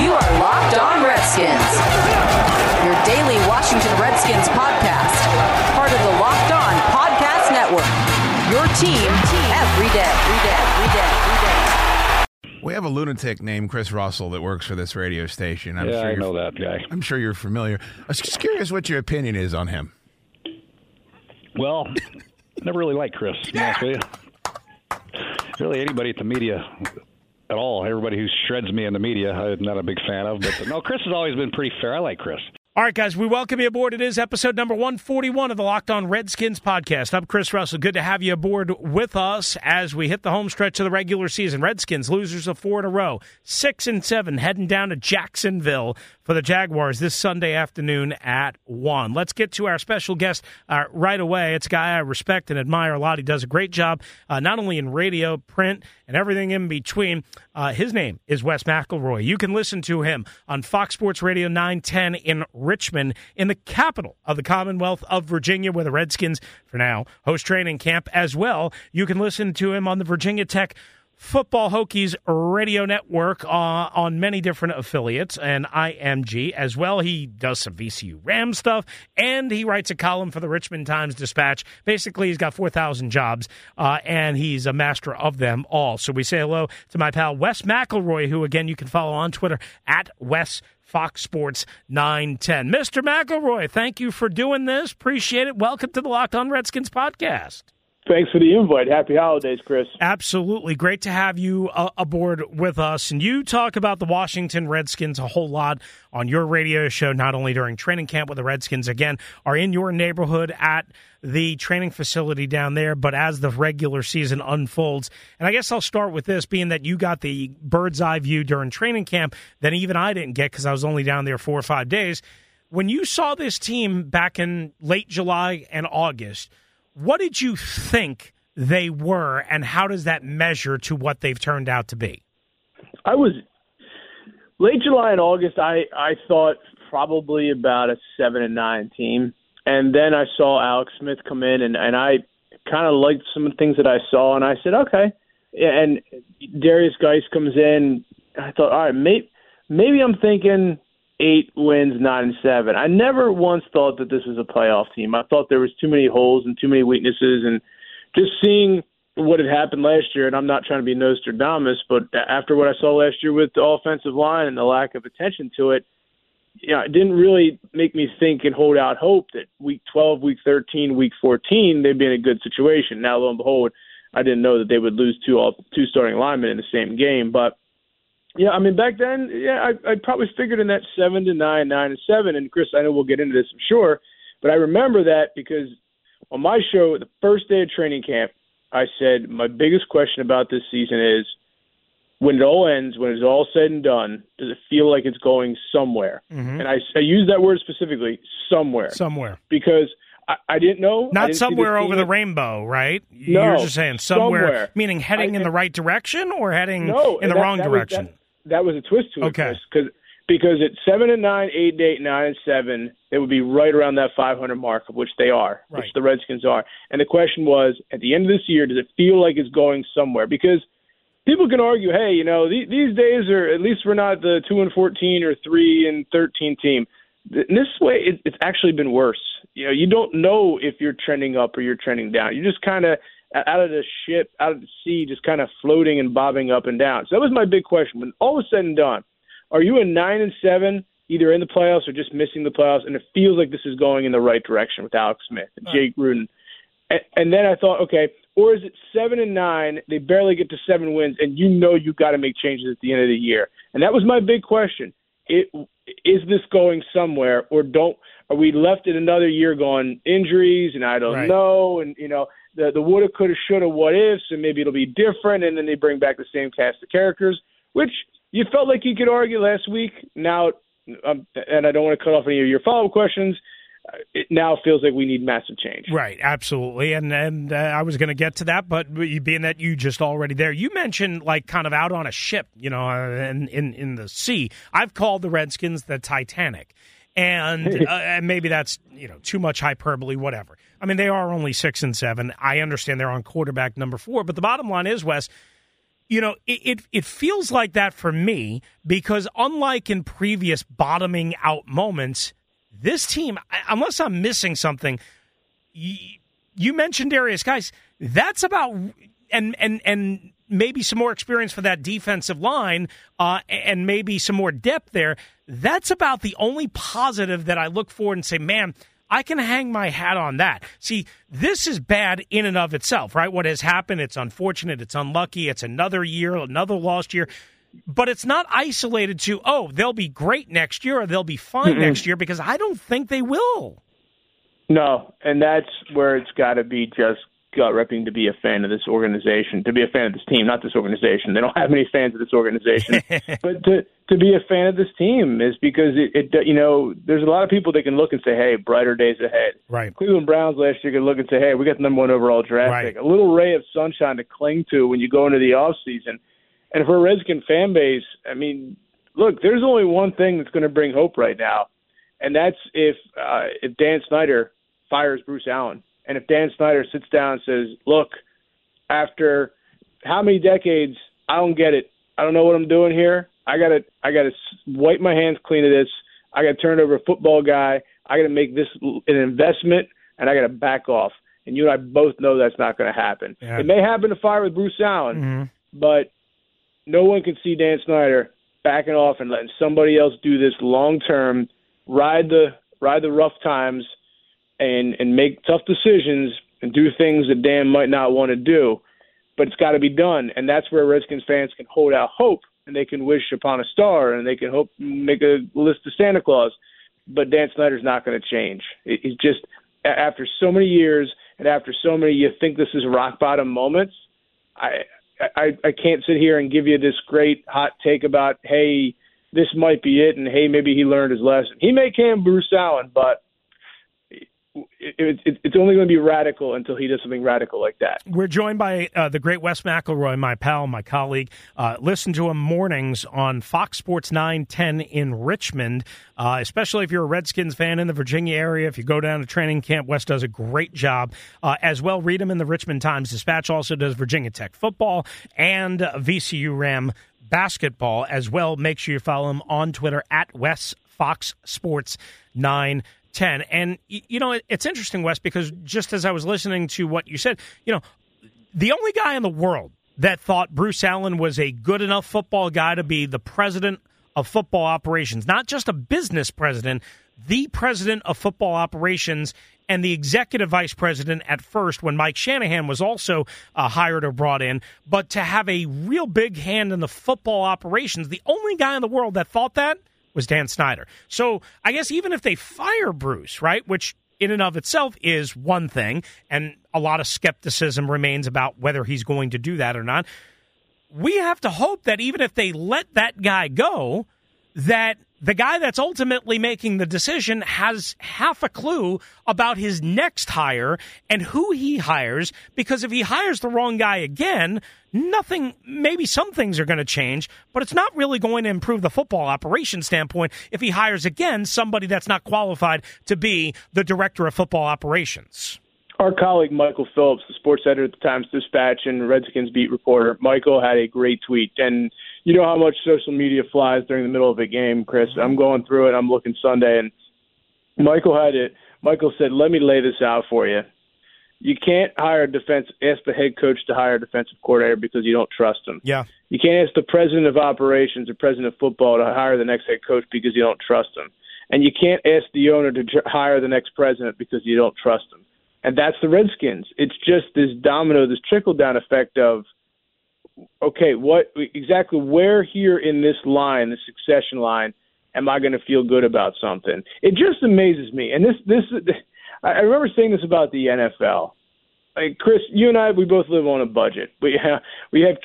You are Locked On Redskins, your daily Washington Redskins podcast, part of the Locked On Podcast Network, your team every day. We have a lunatic named Chris Russell that works for this radio station. I know that guy. I'm sure you're familiar. I was just curious what your opinion is on him. Well, never really liked Chris, to be honest with you. Really, anybody at the media at all, everybody who shreds me in the media, I'm not a big fan of. But no, Chris has always been pretty fair. I like Chris. All right, guys, we welcome you aboard. It is episode number 141 of the Locked On Redskins podcast. I'm Chris Russell. Good to have you aboard with us as we hit the home stretch of the regular season. Redskins, losers of four in a row, 6-7, heading down to Jacksonville for the Jaguars this Sunday afternoon at 1. Let's get to our special guest right away. It's a guy I respect and admire a lot. He does a great job, not only in radio, print, and everything in between. His name is Wes McElroy. You can listen to him on Fox Sports Radio 910 in Richmond, in the capital of the Commonwealth of Virginia, where the Redskins, for now, host training camp as well. You can listen to him on the Virginia Tech Football Hokies Radio Network on many different affiliates and IMG as well. He does some VCU Ram stuff, and he writes a column for the Richmond Times-Dispatch. Basically, he's got 4,000 jobs, and he's a master of them all. So we say hello to my pal Wes McElroy, who, again, you can follow on Twitter at Wes Fox Sports 910. Mr. McElroy, thank you for doing this. Appreciate it. Welcome to the Locked On Redskins podcast. Thanks for the invite. Happy holidays, Chris. Absolutely. Great to have you aboard with us. And you talk about the Washington Redskins a whole lot on your radio show, not only during training camp with the Redskins, again, are in your neighborhood at the training facility down there, but as the regular season unfolds. And I guess I'll start with this, being that you got the bird's eye view during training camp that even I didn't get because I was only down there 4 or 5 days. When you saw this team back in late July and August, what did you think they were, and how does that measure to what they've turned out to be? I was late July and August. I thought probably about a 7-9 team, and then I saw Alex Smith come in, and I kind of liked some of the things that I saw, and I said, okay. And Darius Geis comes in. I thought, all right, maybe I'm thinking 8 wins, 9-7. I never once thought that this was a playoff team. I thought there was too many holes and too many weaknesses, and just seeing what had happened last year, and I'm not trying to be Nostradamus, but after what I saw last year with the offensive line and the lack of attention to it, you know, it didn't really make me think and hold out hope that week 12, week 13, week 14, they'd be in a good situation. Now, lo and behold, I didn't know that they would lose two starting linemen in the same game, but yeah, I mean, back then, I probably figured in that 7-9, 9-7. And Chris, I know we'll get into this, I'm sure, but I remember that because on my show, the first day of training camp, I said my biggest question about this season is when it all ends, when it's all said and done, does it feel like it's going somewhere? Mm-hmm. And I use that word specifically, somewhere. Somewhere. Because I didn't know. Not somewhere over the rainbow, right? No. You're just saying somewhere. Meaning heading in the right direction or heading in the wrong direction? That was a twist to it, okay. Chris, because at 7-9, 8-8, 9-7, they would be right around that 500 mark, of which they are, right, which the Redskins are. And the question was, at the end of this year, does it feel like it's going somewhere? Because people can argue, hey, you know, these days, or at least we're not the 2-14 or 3-13 team. In this way, it's actually been worse. You know, you don't know if you're trending up or you're trending down. You're just kind of out of the ship, out of the sea, just kind of floating and bobbing up and down. So that was my big question. When all was said and done, are you a 9-7, either in the playoffs or just missing the playoffs? And it feels like this is going in the right direction with Alex Smith and Jay Gruden. And then I thought, okay, or is it 7-9, they barely get to 7 wins, and you know you've got to make changes at the end of the year? And that was my big question. Is this going somewhere, or are we left at another year going injuries and I don't know, and you know the woulda, coulda, shoulda, what ifs, and maybe it'll be different, and then they bring back the same cast of characters, which you felt like you could argue last week. Now and I don't want to cut off any of your follow-up questions, it now feels like we need massive change. Right, absolutely. And I was going to get to that, but being that you just already there, you mentioned like kind of out on a ship, you know, in the sea. I've called the Redskins the Titanic. And maybe that's, you know, too much hyperbole, whatever. I mean, they are only 6-7. I understand they're on quarterback number 4. But the bottom line is, Wes, you know, it feels like that for me because unlike in previous bottoming out moments, this team, unless I'm missing something, you mentioned Darius Geis. That's about and maybe some more experience for that defensive line and maybe some more depth there. That's about the only positive that I look for and say, man, I can hang my hat on that. See, this is bad in and of itself, right? What has happened, it's unfortunate, it's unlucky, it's another year, another lost year. But it's not isolated to, oh, they'll be great next year or they'll be fine next year, because I don't think they will. No, and that's where it's got to be just gut-ripping to be a fan of this organization, to be a fan of this team, not this organization. They don't have any fans of this organization. But to be a fan of this team is because, you know, there's a lot of people that can look and say, hey, brighter days ahead. Right. Cleveland Browns last year could look and say, hey, we got the number 1 overall draft pick. A little ray of sunshine to cling to when you go into the offseason. And for a Redskin fan base, I mean, look, there's only one thing that's going to bring hope right now, and that's if Dan Snyder fires Bruce Allen. And if Dan Snyder sits down and says, look, after how many decades, I don't get it. I don't know what I'm doing here. I got to wipe my hands clean of this. I got to turn it over to a football guy. I got to make this an investment, and I got to back off. And you and I both know that's not going to happen. Yeah. It may happen to fire with Bruce Allen, but no one can see Dan Snyder backing off and letting somebody else do this long-term, ride the rough times and make tough decisions and do things that Dan might not want to do. But it's got to be done, and that's where Redskins fans can hold out hope, and they can wish upon a star, and they can hope make a list of Santa Claus. But Dan Snyder's not going to change. He's just, after so many years and after so many you think this is rock bottom moments, I can't sit here and give you this great hot take about, hey, this might be it, and hey, maybe he learned his lesson. He may can Bruce Allen, but it's only going to be radical until he does something radical like that. We're joined by the great Wes McElroy, my pal, my colleague. Listen to him mornings on Fox Sports 910 in Richmond, especially if you're a Redskins fan in the Virginia area. If you go down to training camp, Wes does a great job as well. Read him in the Richmond Times-Dispatch. Also does Virginia Tech football and VCU Ram basketball as well. Make sure you follow him on Twitter at Wes Fox Sports 910. And, you know, it's interesting, Wes, because just as I was listening to what you said, you know, the only guy in the world that thought Bruce Allen was a good enough football guy to be the president of football operations, not just a business president, the president of football operations and the executive vice president at first when Mike Shanahan was also hired or brought in, but to have a real big hand in the football operations, the only guy in the world that thought that was Dan Snyder. So I guess even if they fire Bruce, right, which in and of itself is one thing, and a lot of skepticism remains about whether he's going to do that or not, we have to hope that even if they let that guy go, that the guy that's ultimately making the decision has half a clue about his next hire and who he hires, because if he hires the wrong guy again, nothing, maybe some things are going to change, but it's not really going to improve the football operation standpoint if he hires again somebody that's not qualified to be the director of football operations. Our colleague Michael Phillips, the sports editor at the Times-Dispatch and Redskins beat reporter, Michael had a great tweet, and you know how much social media flies during the middle of a game, Chris. I'm going through it. I'm looking Sunday, and Michael had it. Michael said, let me lay this out for you. You can't ask the head coach to hire a defensive coordinator because you don't trust him. Yeah. You can't ask the president of operations or president of football to hire the next head coach because you don't trust him. And you can't ask the owner to hire the next president because you don't trust him. And that's the Redskins. It's just this domino, this trickle-down effect of, okay, where here in this line, the succession line, am I going to feel good about something? It just amazes me. And I remember saying this about the NFL. like Chris, you and I, we both live on a budget. We have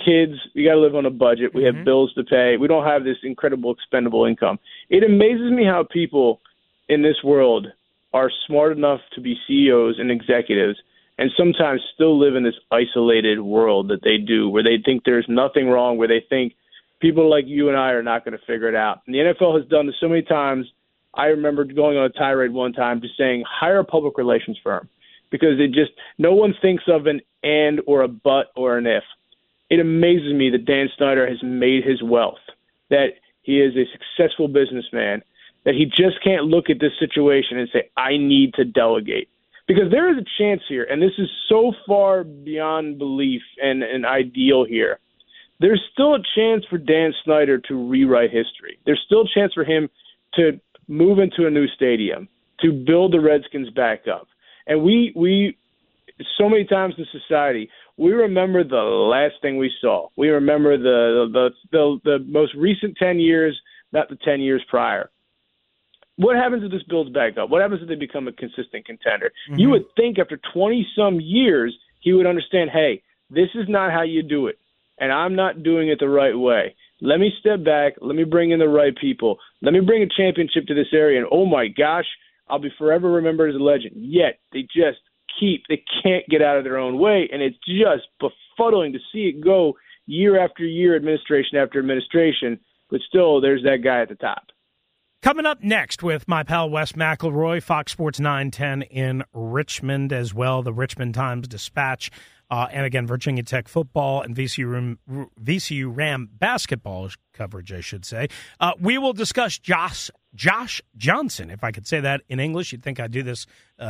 kids. We got to live on a budget. We have bills to pay. We don't have this incredible expendable income. It amazes me how people in this world are smart enough to be CEOs and executives and sometimes still live in this isolated world that they do, where they think there's nothing wrong, where they think people like you and I are not going to figure it out. And the NFL has done this so many times. I remember going on a tirade one time just saying, hire a public relations firm, because it just, no one thinks of an and or a but or an if. It amazes me that Dan Snyder has made his wealth, that he is a successful businessman, that he just can't look at this situation and say, I need to delegate. Because there is a chance here, and this is so far beyond belief and an ideal here, there's still a chance for Dan Snyder to rewrite history. There's still a chance for him to move into a new stadium, to build the Redskins back up. And we so many times in society, we remember the last thing we saw. We remember the most recent 10 years, not the 10 years prior. What happens if this builds back up? What happens if they become a consistent contender? Mm-hmm. You would think after 20-some years, he would understand, hey, this is not how you do it, and I'm not doing it the right way. Let me step back. Let me bring in the right people. Let me bring a championship to this area, and oh, my gosh, I'll be forever remembered as a legend. Yet they just they can't get out of their own way, and it's just befuddling to see it go year after year, administration after administration, but still there's that guy at the top. Coming up next with my pal Wes McElroy, Fox Sports 910 in Richmond as well, the Richmond Times-Dispatch, and again, Virginia Tech football and VCU Ram basketball coverage, I should say. We will discuss Josh Johnson. If I could say that in English, you'd think I do this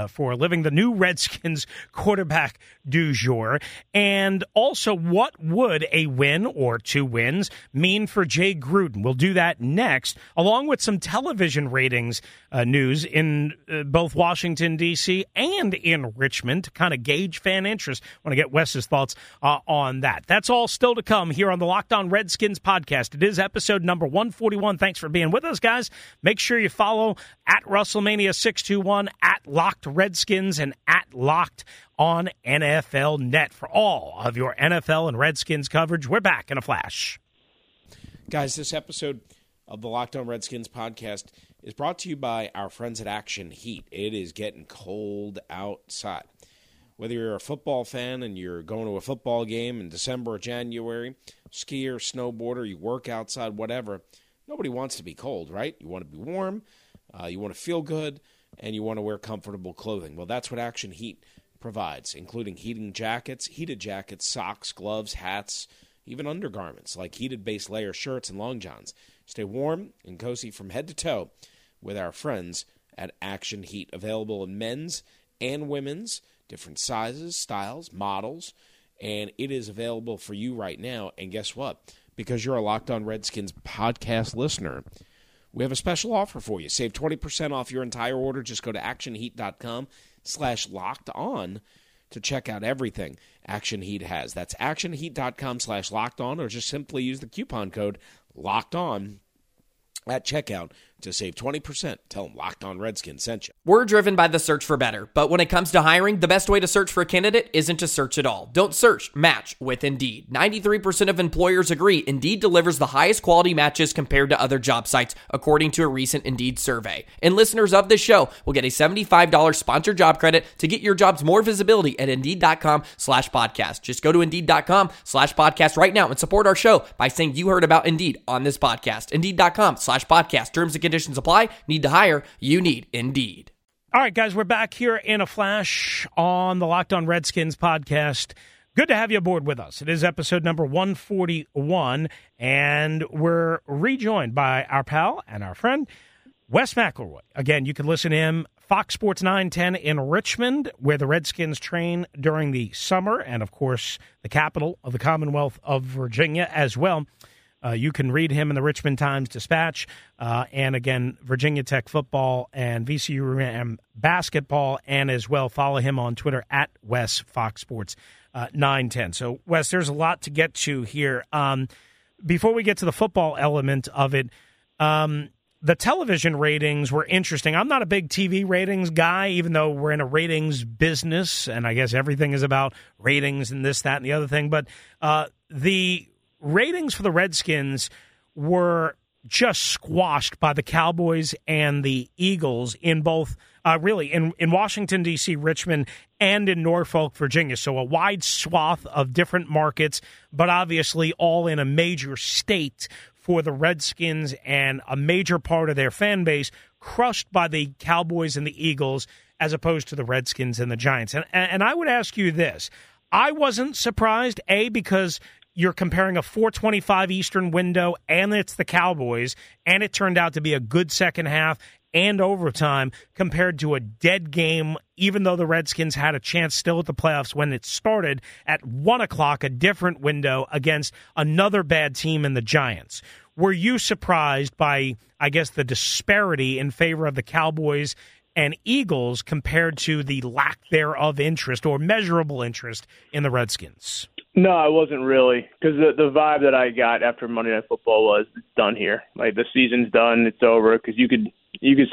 for a living. The new Redskins quarterback du jour. And also, what would a win or two wins mean for Jay Gruden? We'll do that next, along with some television ratings news in both Washington, D.C. and in Richmond to kind of gauge fan interest. I want to get Wes's thoughts on that. That's all still to come here on the Locked On Redskins podcast. It is episode number 141. Thanks for being with us, guys. Make sure you follow at WrestleMania 621, at Locked Redskins, and at Locked on NFL Net for all of your NFL and Redskins coverage. We're back in a flash. Guys, this episode of the Locked on Redskins podcast is brought to you by our friends at Action Heat. It is getting cold outside. Whether you're a football fan and you're going to a football game in December or January, skier, snowboarder, you work outside, whatever, nobody wants to be cold, right? You want to be warm, you want to feel good, and you want to wear comfortable clothing. Well, that's what Action Heat provides, including heated jackets, socks, gloves, hats, even undergarments like heated base layer shirts and long johns. Stay warm and cozy from head to toe with our friends at Action Heat, available in men's and women's, different sizes, styles, models, and it is available for you right now. And guess what? Because you're a Locked On Redskins podcast listener, we have a special offer for you. Save 20% off your entire order. Just go to actionheat.com/lockedon to check out everything Action Heat has. That's actionheat.com/lockedon, or just simply use the coupon code LOCKEDON at checkout to save 20%. Tell them Locked On Redskins sent you. We're driven by the search for better, but when it comes to hiring, the best way to search for a candidate isn't to search at all. Don't search, match with Indeed. 93% of employers agree Indeed delivers the highest quality matches compared to other job sites, according to a recent Indeed survey. And listeners of this show will get a $75 sponsored job credit to get your jobs more visibility at Indeed.com/podcast. Just go to Indeed.com/podcast right now and support our show by saying you heard about Indeed on this podcast. Indeed.com/podcast. Terms and conditions apply. Need to hire? You need Indeed. All right, guys, we're back here in a flash on the Locked On Redskins podcast. Good to have you aboard with us. It is episode number 141, and we're rejoined by our pal and our friend, Wes McElroy. Again, you can listen to him, Fox Sports 910 in Richmond, where the Redskins train during the summer, and, of course, the capital of the Commonwealth of Virginia as well. You can read him in the Richmond Times-Dispatch, and again, Virginia Tech football and VCU Ram basketball, and as well, follow him on Twitter at Wes Fox Sports 910. So, Wes, there's a lot to get to here. Before we get to the football element of it, the television ratings were interesting. I'm not a big TV ratings guy, even though we're in a ratings business, and I guess everything is about ratings and this, that, and the other thing. But the ratings for the Redskins were just squashed by the Cowboys and the Eagles in both, really, in Washington, D.C., Richmond, and in Norfolk, Virginia. So a wide swath of different markets, but obviously all in a major state for the Redskins and a major part of their fan base crushed by the Cowboys and the Eagles as opposed to the Redskins and the Giants. And I would ask you this. I wasn't surprised, A, because you're comparing a 425 Eastern window, and it's the Cowboys, and it turned out to be a good second half and overtime compared to a dead game, even though the Redskins had a chance still at the playoffs when it started at 1 o'clock, a different window against another bad team in the Giants. Were you surprised by, I guess, the disparity in favor of the Cowboys and Eagles compared to the lack thereof interest or measurable interest in the Redskins? No, I wasn't really, because the vibe that I got after Monday Night Football was it's done here. Like, the season's done, it's over, because you could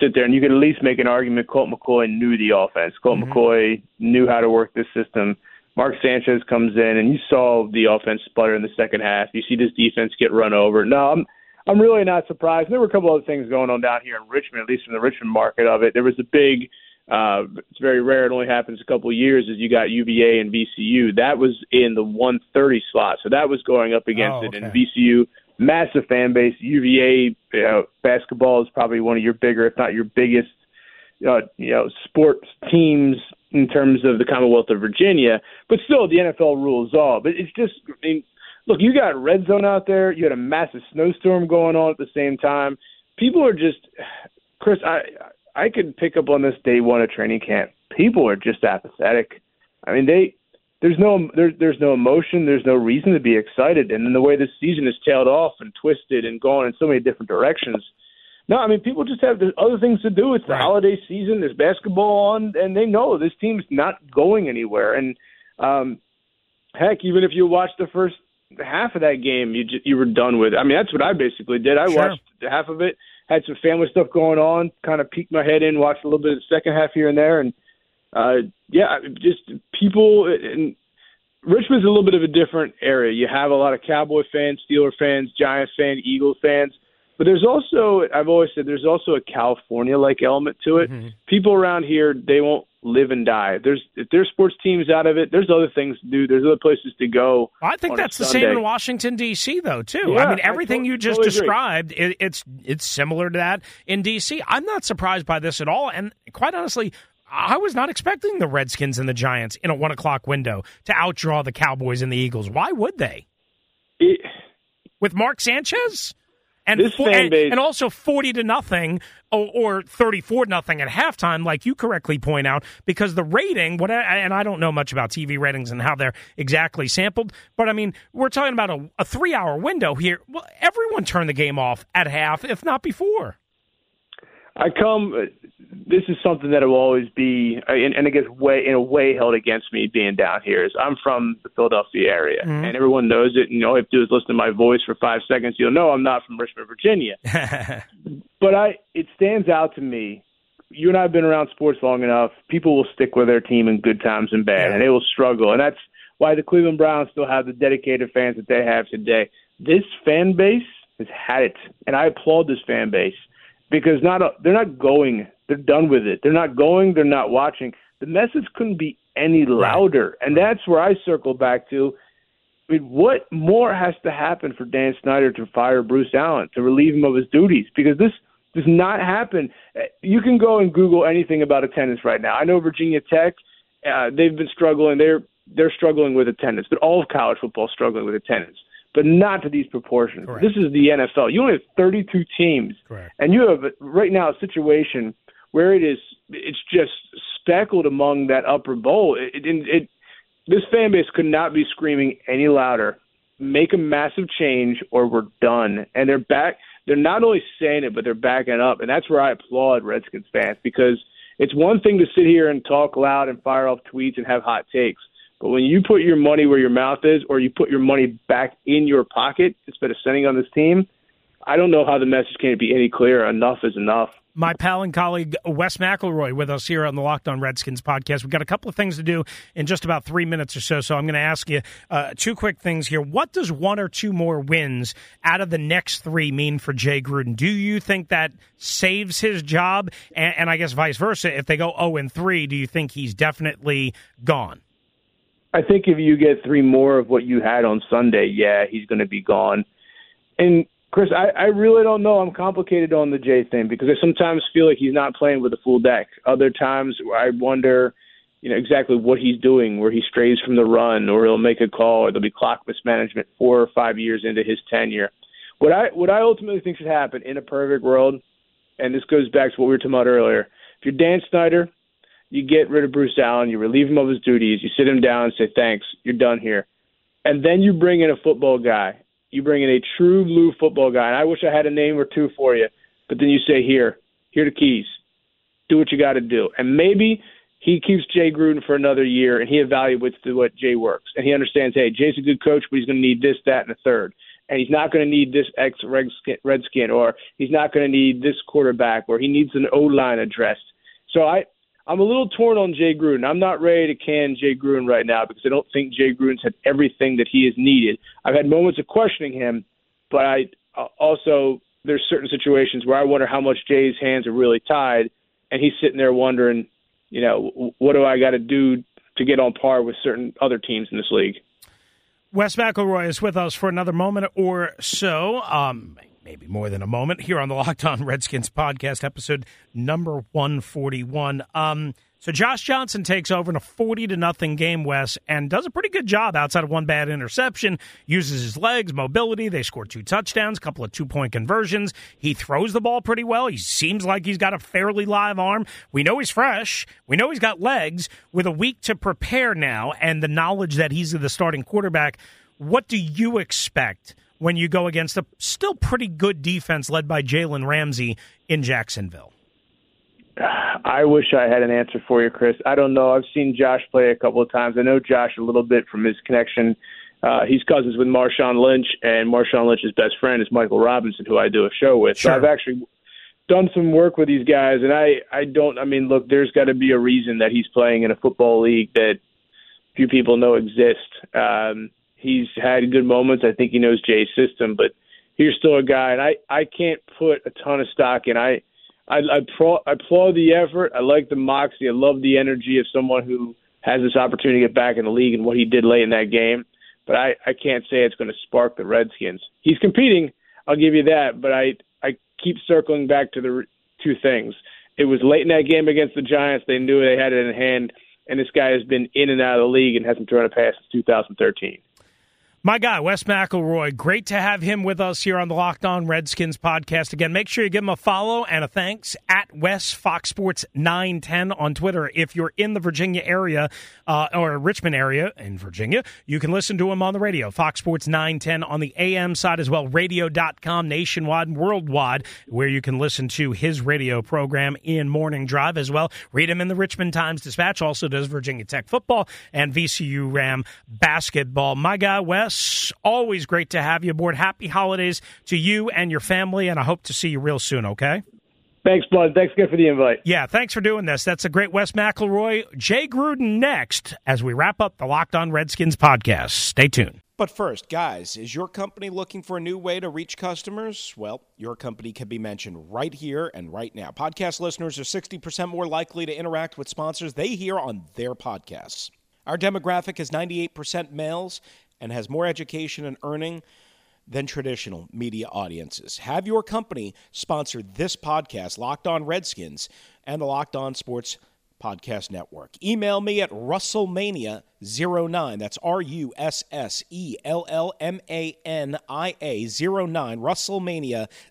sit there and you could at least make an argument Colt McCoy knew the offense. Colt McCoy knew how to work this system. Mark Sanchez comes in, and you saw the offense sputter in the second half. You see this defense get run over. No, I'm really not surprised. There were a couple other things going on down here in Richmond, at least in the Richmond market of it. There was a big it's very rare, it only happens a couple of years, is you got UVA and VCU. That was in the 130 slot, so that was going up against it. And VCU, massive fan base. UVA, basketball is probably one of your bigger, if not your biggest, sports teams in terms of the Commonwealth of Virginia. But still, the NFL rules all. But it's just, look, you got red zone out there. You had a massive snowstorm going on at the same time. People are just, Chris, I could pick up on this day one of training camp. People are just apathetic. I mean, there's no emotion. There's no reason to be excited. And then the way this season is tailed off and twisted and gone in so many different directions. No, I mean, people just have other things to do. It's the holiday season. There's basketball on, and they know this team's not going anywhere. And heck, even if you watch the first half of that game, you were done with it. I mean, that's what I basically did. I watched half of it. Had some family stuff going on, kind of peeked my head in, watched a little bit of the second half here and there. And, just people in Richmond's a little bit of a different area. You have a lot of Cowboy fans, Steelers fans, Giants fans, Eagles fans. But there's also, I've always said, there's also a California-like element to it. Mm-hmm. People around here, they won't live and die. If there's sports teams out of it, there's other things to do. There's other places to go. I think that's the same in Washington, D.C., though, too. Yeah, I mean, everything you just described, it's similar to that in D.C. I'm not surprised by this at all. And quite honestly, I was not expecting the Redskins and the Giants in a 1 o'clock window to outdraw the Cowboys and the Eagles. Why would they? With Mark Sanchez? And also 40-0 or 34-0 at halftime, like you correctly point out, because the rating, and I don't know much about TV ratings and how they're exactly sampled, but, I mean, we're talking about a 3-hour window here. Well, everyone turned the game off at half, if not before. This is something that will always be, and I guess in a way held against me being down here, is I'm from the Philadelphia area, and everyone knows it, and all you have to do is listen to my voice for 5 seconds, you'll know I'm not from Richmond, Virginia. But it stands out to me, you and I have been around sports long enough, people will stick with their team in good times and bad, and they will struggle, and that's why the Cleveland Browns still have the dedicated fans that they have today. This fan base has had it, and I applaud this fan base. Because they're not going. They're done with it. They're not going. They're not watching. The message couldn't be any louder. And that's where I circle back to. I mean, what more has to happen for Dan Snyder to fire Bruce Allen, to relieve him of his duties? Because this does not happen. You can go and Google anything about attendance right now. I know Virginia Tech, they've been struggling. They're struggling with attendance. But all of college football is struggling with attendance. But not to these proportions. Correct. This is the NFL. You only have 32 teams. Correct. And you have, right now, a situation where it's just speckled among that upper bowl. This fan base could not be screaming any louder. Make a massive change or we're done. And they're back. They're not only saying it, but they're backing up. And that's where I applaud Redskins fans, because it's one thing to sit here and talk loud and fire off tweets and have hot takes. But when you put your money where your mouth is, or you put your money back in your pocket instead of sending on this team, I don't know how the message can be any clearer. Enough is enough. My pal and colleague Wes McElroy with us here on the Locked On Redskins podcast. We've got a couple of things to do in just about 3 minutes or so, so I'm going to ask you two quick things here. What does one or two more wins out of the next three mean for Jay Gruden? Do you think that saves his job? And I guess vice versa, if they go 0-3, do you think he's definitely gone? I think if you get three more of what you had on Sunday, yeah, he's going to be gone. And Chris, I really don't know. I'm complicated on the Jay thing because I sometimes feel like he's not playing with a full deck. Other times I wonder, exactly what he's doing, where he strays from the run or he'll make a call or there'll be clock mismanagement 4 or 5 years into his tenure. What I ultimately think should happen in a perfect world, and this goes back to what we were talking about earlier, if you're Dan Snyder, you get rid of Bruce Allen, you relieve him of his duties, you sit him down and say, thanks, you're done here. And then you bring in a football guy. You bring in a true blue football guy, and I wish I had a name or two for you, but then you say, here are the keys. Do what you got to do. And maybe he keeps Jay Gruden for another year, and he evaluates what Jay works. And he understands, hey, Jay's a good coach, but he's going to need this, that, and a third. And he's not going to need this ex-Redskin, or he's not going to need this quarterback, or he needs an O-line addressed. So I'm a little torn on Jay Gruden. I'm not ready to can Jay Gruden right now because I don't think Jay Gruden's had everything that he has needed. I've had moments of questioning him, but I also there's certain situations where I wonder how much Jay's hands are really tied, and he's sitting there wondering, what do I got to do to get on par with certain other teams in this league? Wes McElroy is with us for another moment or so. Maybe more than a moment, here on the Locked On Redskins podcast, episode number 141. So Josh Johnson takes over in a 40-0 game, Wes, and does a pretty good job outside of one bad interception, uses his legs, mobility. They score 2 touchdowns, a couple of 2-point conversions. He throws the ball pretty well. He seems like he's got a fairly live arm. We know he's fresh. We know he's got legs. With a week to prepare now and the knowledge that he's the starting quarterback, what do you expect when you go against a still pretty good defense led by Jalen Ramsey in Jacksonville? I wish I had an answer for you, Chris. I don't know. I've seen Josh play a couple of times. I know Josh a little bit from his connection. He's cousins with Marshawn Lynch, and Marshawn Lynch's best friend is Michael Robinson, who I do a show with. Sure. So I've actually done some work with these guys, and I mean, look, there's got to be a reason that he's playing in a football league that few people know exists. He's had good moments. I think he knows Jay's system, but he's still a guy, and I can't put a ton of stock in. I applaud the effort. I like the moxie. I love the energy of someone who has this opportunity to get back in the league and what he did late in that game, but I can't say it's going to spark the Redskins. He's competing, I'll give you that, but I keep circling back to the two things. It was late in that game against the Giants. They knew they had it in hand, and this guy has been in and out of the league and hasn't thrown a pass since 2013. My guy, Wes McElroy, great to have him with us here on the Locked On Redskins podcast. Again, make sure you give him a follow and a thanks at Wes Fox Sports 910 on Twitter. If you're in the Virginia area or Richmond area in Virginia, you can listen to him on the radio. Fox Sports 910 on the AM side as well, radio.com nationwide and worldwide, where you can listen to his radio program in Morning Drive as well. Read him in the Richmond Times-Dispatch, also does Virginia Tech football and VCU Ram basketball. My guy, Wes, always great to have you aboard. Happy holidays to you and your family, and I hope to see you real soon, okay? Thanks, bud. Thanks again for the invite. Yeah, thanks for doing this. That's a great Wes McElroy. Jay Gruden next as we wrap up the Locked On Redskins podcast. Stay tuned. But first, guys, is your company looking for a new way to reach customers? Well, your company can be mentioned right here and right now. Podcast listeners are 60% more likely to interact with sponsors they hear on their podcasts. Our demographic is 98% males, and has more education and earning than traditional media audiences. Have your company sponsor this podcast, Locked On Redskins, and the Locked On Sports Podcast Network. Email me at russellmania09, that's RUSSELLMANIA09,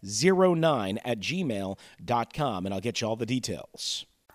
russellmania09 at gmail.com, and I'll get you all the details.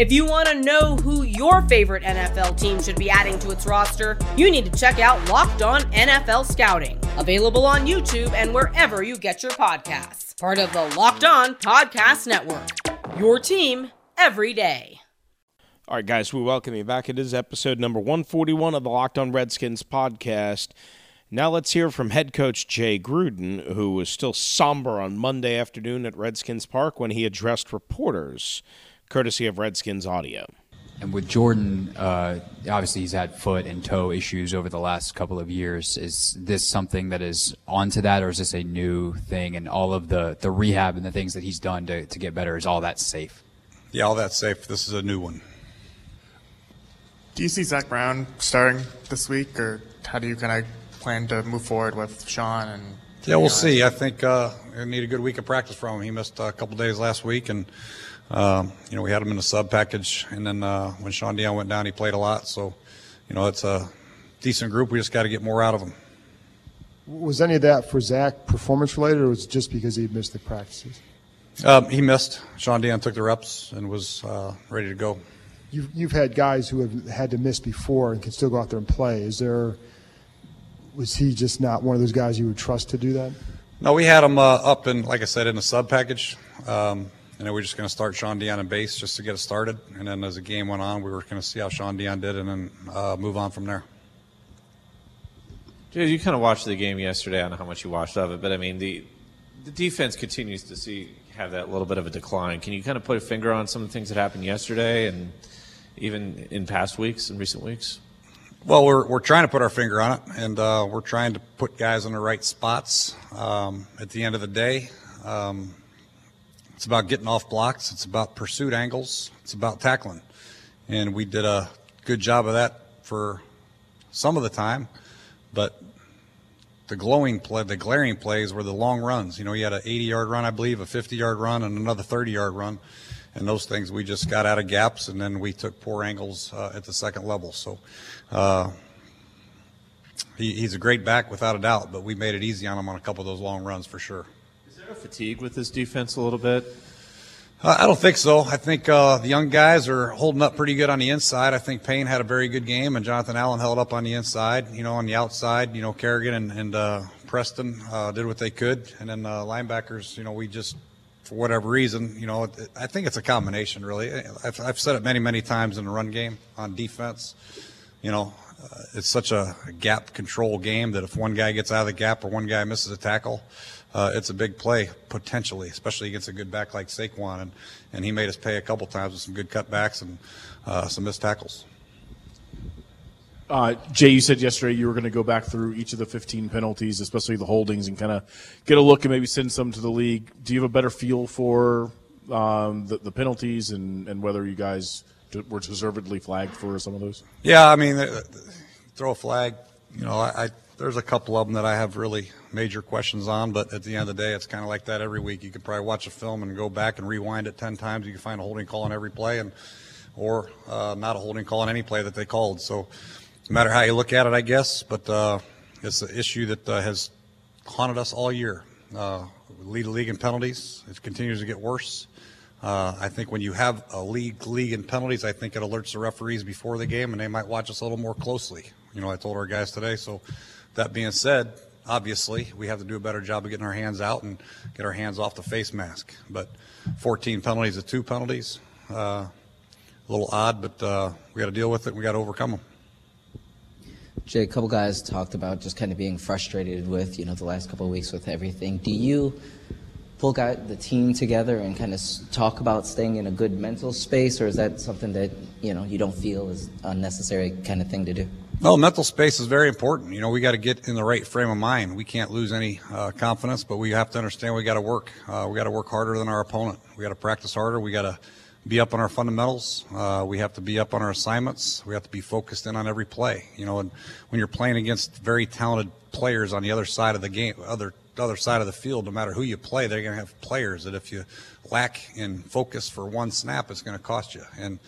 If you want to know who your favorite NFL team should be adding to its roster, you need to check out Locked On NFL Scouting, available on YouTube and wherever you get your podcasts. Part of the Locked On Podcast Network, your team every day. All right, guys, we welcome you back. It is episode number 141 of the Locked On Redskins podcast. Now let's hear from head coach Jay Gruden, who was still somber on Monday afternoon at Redskins Park when he addressed reporters, courtesy of Redskins Audio. And with Jordan, obviously he's had foot and toe issues over the last couple of years. Is this something that is onto that, or is this a new thing? And all of the rehab and the things that he's done to get better, is all that safe? Yeah, all that's safe. This is a new one. Do you see Zach Brown starting this week, or how do you kind of plan to move forward with Sean? And yeah, we'll see. I think we need a good week of practice from him. He missed a couple days last week, and we had him in a sub package. And then when Sean Dion went down, he played a lot. So, it's a decent group. We just got to get more out of them. Was any of that for Zach performance related, or was it just because he missed the practices? He missed. Sean Dion took the reps and was ready to go. You've had guys who have had to miss before and can still go out there and play. Was he just not one of those guys you would trust to do that? No, we had him up in, like I said, in a sub package. And then we're just going to start Sean Dion in base just to get us started. And then as the game went on, we were going to see how Sean Dion did and then move on from there. Jay, you kind of watched the game yesterday. I don't know how much you watched of it, but I mean, the defense continues to have that little bit of a decline. Can you kind of put a finger on some of the things that happened yesterday and even in past weeks and recent weeks? Well, we're trying to put our finger on it, and we're trying to put guys in the right spots. At the end of the day, it's about getting off blocks. It's about pursuit angles. It's about tackling. And we did a good job of that for some of the time, but the glaring plays were the long runs. He had an 80-yard run, I believe, a 50-yard run, and another 30-yard run. And those things, we just got out of gaps, and then we took poor angles at the second level. So he's a great back without a doubt, but we made it easy on him on a couple of those long runs for sure. Is there a fatigue with this defense a little bit? I don't think so. I think the young guys are holding up pretty good on the inside. I think Payne had a very good game, and Jonathan Allen held up on the inside. On the outside, Kerrigan and Preston did what they could. And then linebackers, we just, for whatever reason, I think it's a combination, really. I've said it many, many times in the run game on defense. It's such a gap control game that if one guy gets out of the gap or one guy misses a tackle, it's a big play, potentially, especially against a good back like Saquon. And he made us pay a couple times with some good cutbacks and some missed tackles. Jay, you said yesterday you were going to go back through each of the 15 penalties, especially the holdings, and kind of get a look and maybe send some to the league. Do you have a better feel for the penalties and whether you guys were deservedly flagged for some of those? Yeah, I mean, throw a flag. There's a couple of them that I have really major questions on, but at the end of the day, it's kind of like that every week. You could probably watch a film and go back and rewind it 10 times. You can find a holding call on every play or not a holding call on any play that they called. So no matter how you look at it, I guess, but it's an issue that has haunted us all year. We lead the league in penalties. It continues to get worse. I think when you have a league in penalties, I think it alerts the referees before the game, and they might watch us a little more closely. I told our guys today, so that being said, obviously, we have to do a better job of getting our hands out and get our hands off the face mask. But 14 penalties to 2 penalties, a little odd, but we got to deal with it. We got to overcome them. Jay, a couple guys talked about just kind of being frustrated with, the last couple of weeks with everything. Do you pull the team together and kind of talk about staying in a good mental space, or is that something that, you don't feel is a necessary kind of thing to do? No, mental space is very important. We got to get in the right frame of mind. We can't lose any confidence, but we have to understand we got to work. We got to work harder than our opponent. We got to practice harder. We got to be up on our fundamentals. We have to be up on our assignments. We have to be focused in on every play. And when you're playing against very talented players on the other side of the game, other side of the field, no matter who you play, they're going to have players that if you lack in focus for one snap, it's going to cost you. And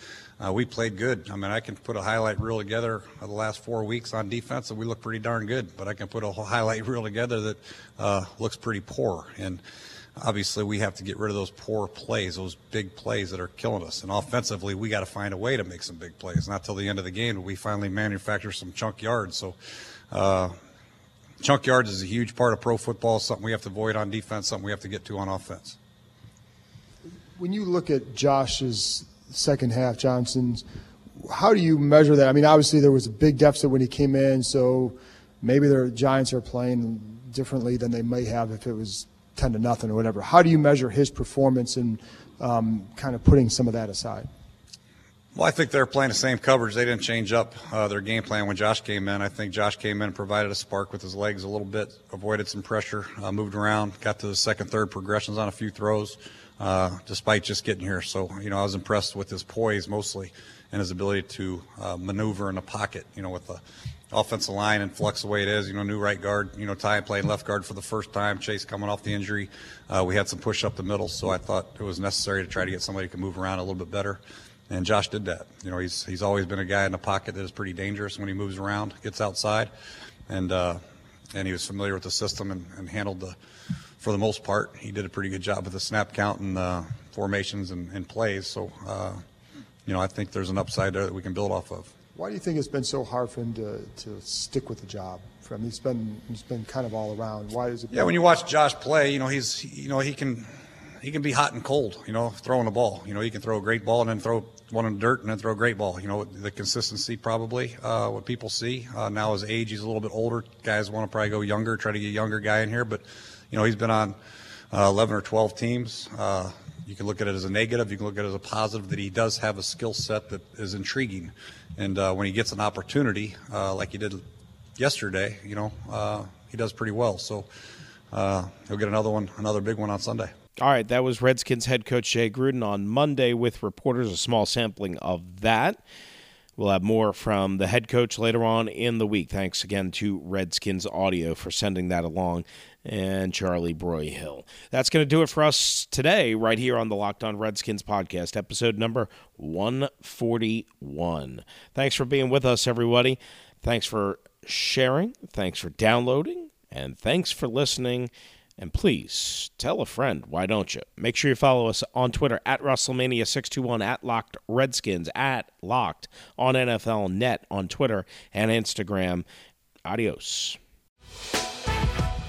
we played good. I mean, I can put a highlight reel together of the last 4 weeks on defense, and we look pretty darn good. But I can put a highlight reel together that looks pretty poor. And obviously we have to get rid of those poor plays, those big plays that are killing us. And offensively, we got to find a way to make some big plays. Not till the end of the game do we finally manufacture some chunk yards. So chunk yards is a huge part of pro football, something we have to avoid on defense, something we have to get to on offense. When you look at Josh's second half, Johnson's, how do you measure that? I mean, obviously there was a big deficit when he came in, so maybe the Giants are playing differently than they may have if it was 10-0 or whatever. How do you measure his performance and kind of putting some of that aside? Well, I think they're playing the same coverage. They didn't change up their game plan when Josh came in. I think Josh came in and provided a spark with his legs a little bit, avoided some pressure, moved around, got to the second, third progressions on a few throws despite just getting here. So, you know, I was impressed with his poise mostly and his ability to maneuver in the pocket, you know, with the offensive line and flux the way it is, you know, new right guard, you know, Ty playing left guard for the first time, Chase coming off the injury. We had some push up the middle, so I thought it was necessary to try to get somebody who could move around a little bit better. And Josh did that. You know, he's always been a guy in the pocket that is pretty dangerous when he moves around, gets outside, and he was familiar with the system and handled the, for the most part, he did a pretty good job with the snap count and formations and plays. So, you know, I think there's an upside there that we can build off of. Why do you think it's been so hard for him to stick with the job? I mean, it's been kind of all around. Why is it? Yeah, when you watch Josh play, you know, he can be hot and cold, you know, throwing the ball. You know, he can throw a great ball and then throw one in the dirt and then throw a great ball. You know, the consistency probably what people see. Now his age, he's a little bit older. Guys want to probably go younger, try to get a younger guy in here. But, you know, he's been on 11 or 12 teams. You can look at it as a negative. You can look at it as a positive that he does have a skill set that is intriguing. And when he gets an opportunity like he did yesterday, you know, he does pretty well. So he'll get another big one on Sunday. All right, that was Redskins head coach Jay Gruden on Monday with reporters, a small sampling of that. We'll have more from the head coach later on in the week. Thanks again to Redskins Audio for sending that along and Charlie Broyhill. That's going to do it for us today right here on the Locked On Redskins podcast, episode number 141. Thanks for being with us, everybody. Thanks for sharing. Thanks for downloading. And thanks for listening. And please tell a friend, why don't you? Make sure you follow us on Twitter at WrestleMania621, at Locked Redskins, at Locked on NFL Net on Twitter and Instagram. Adios.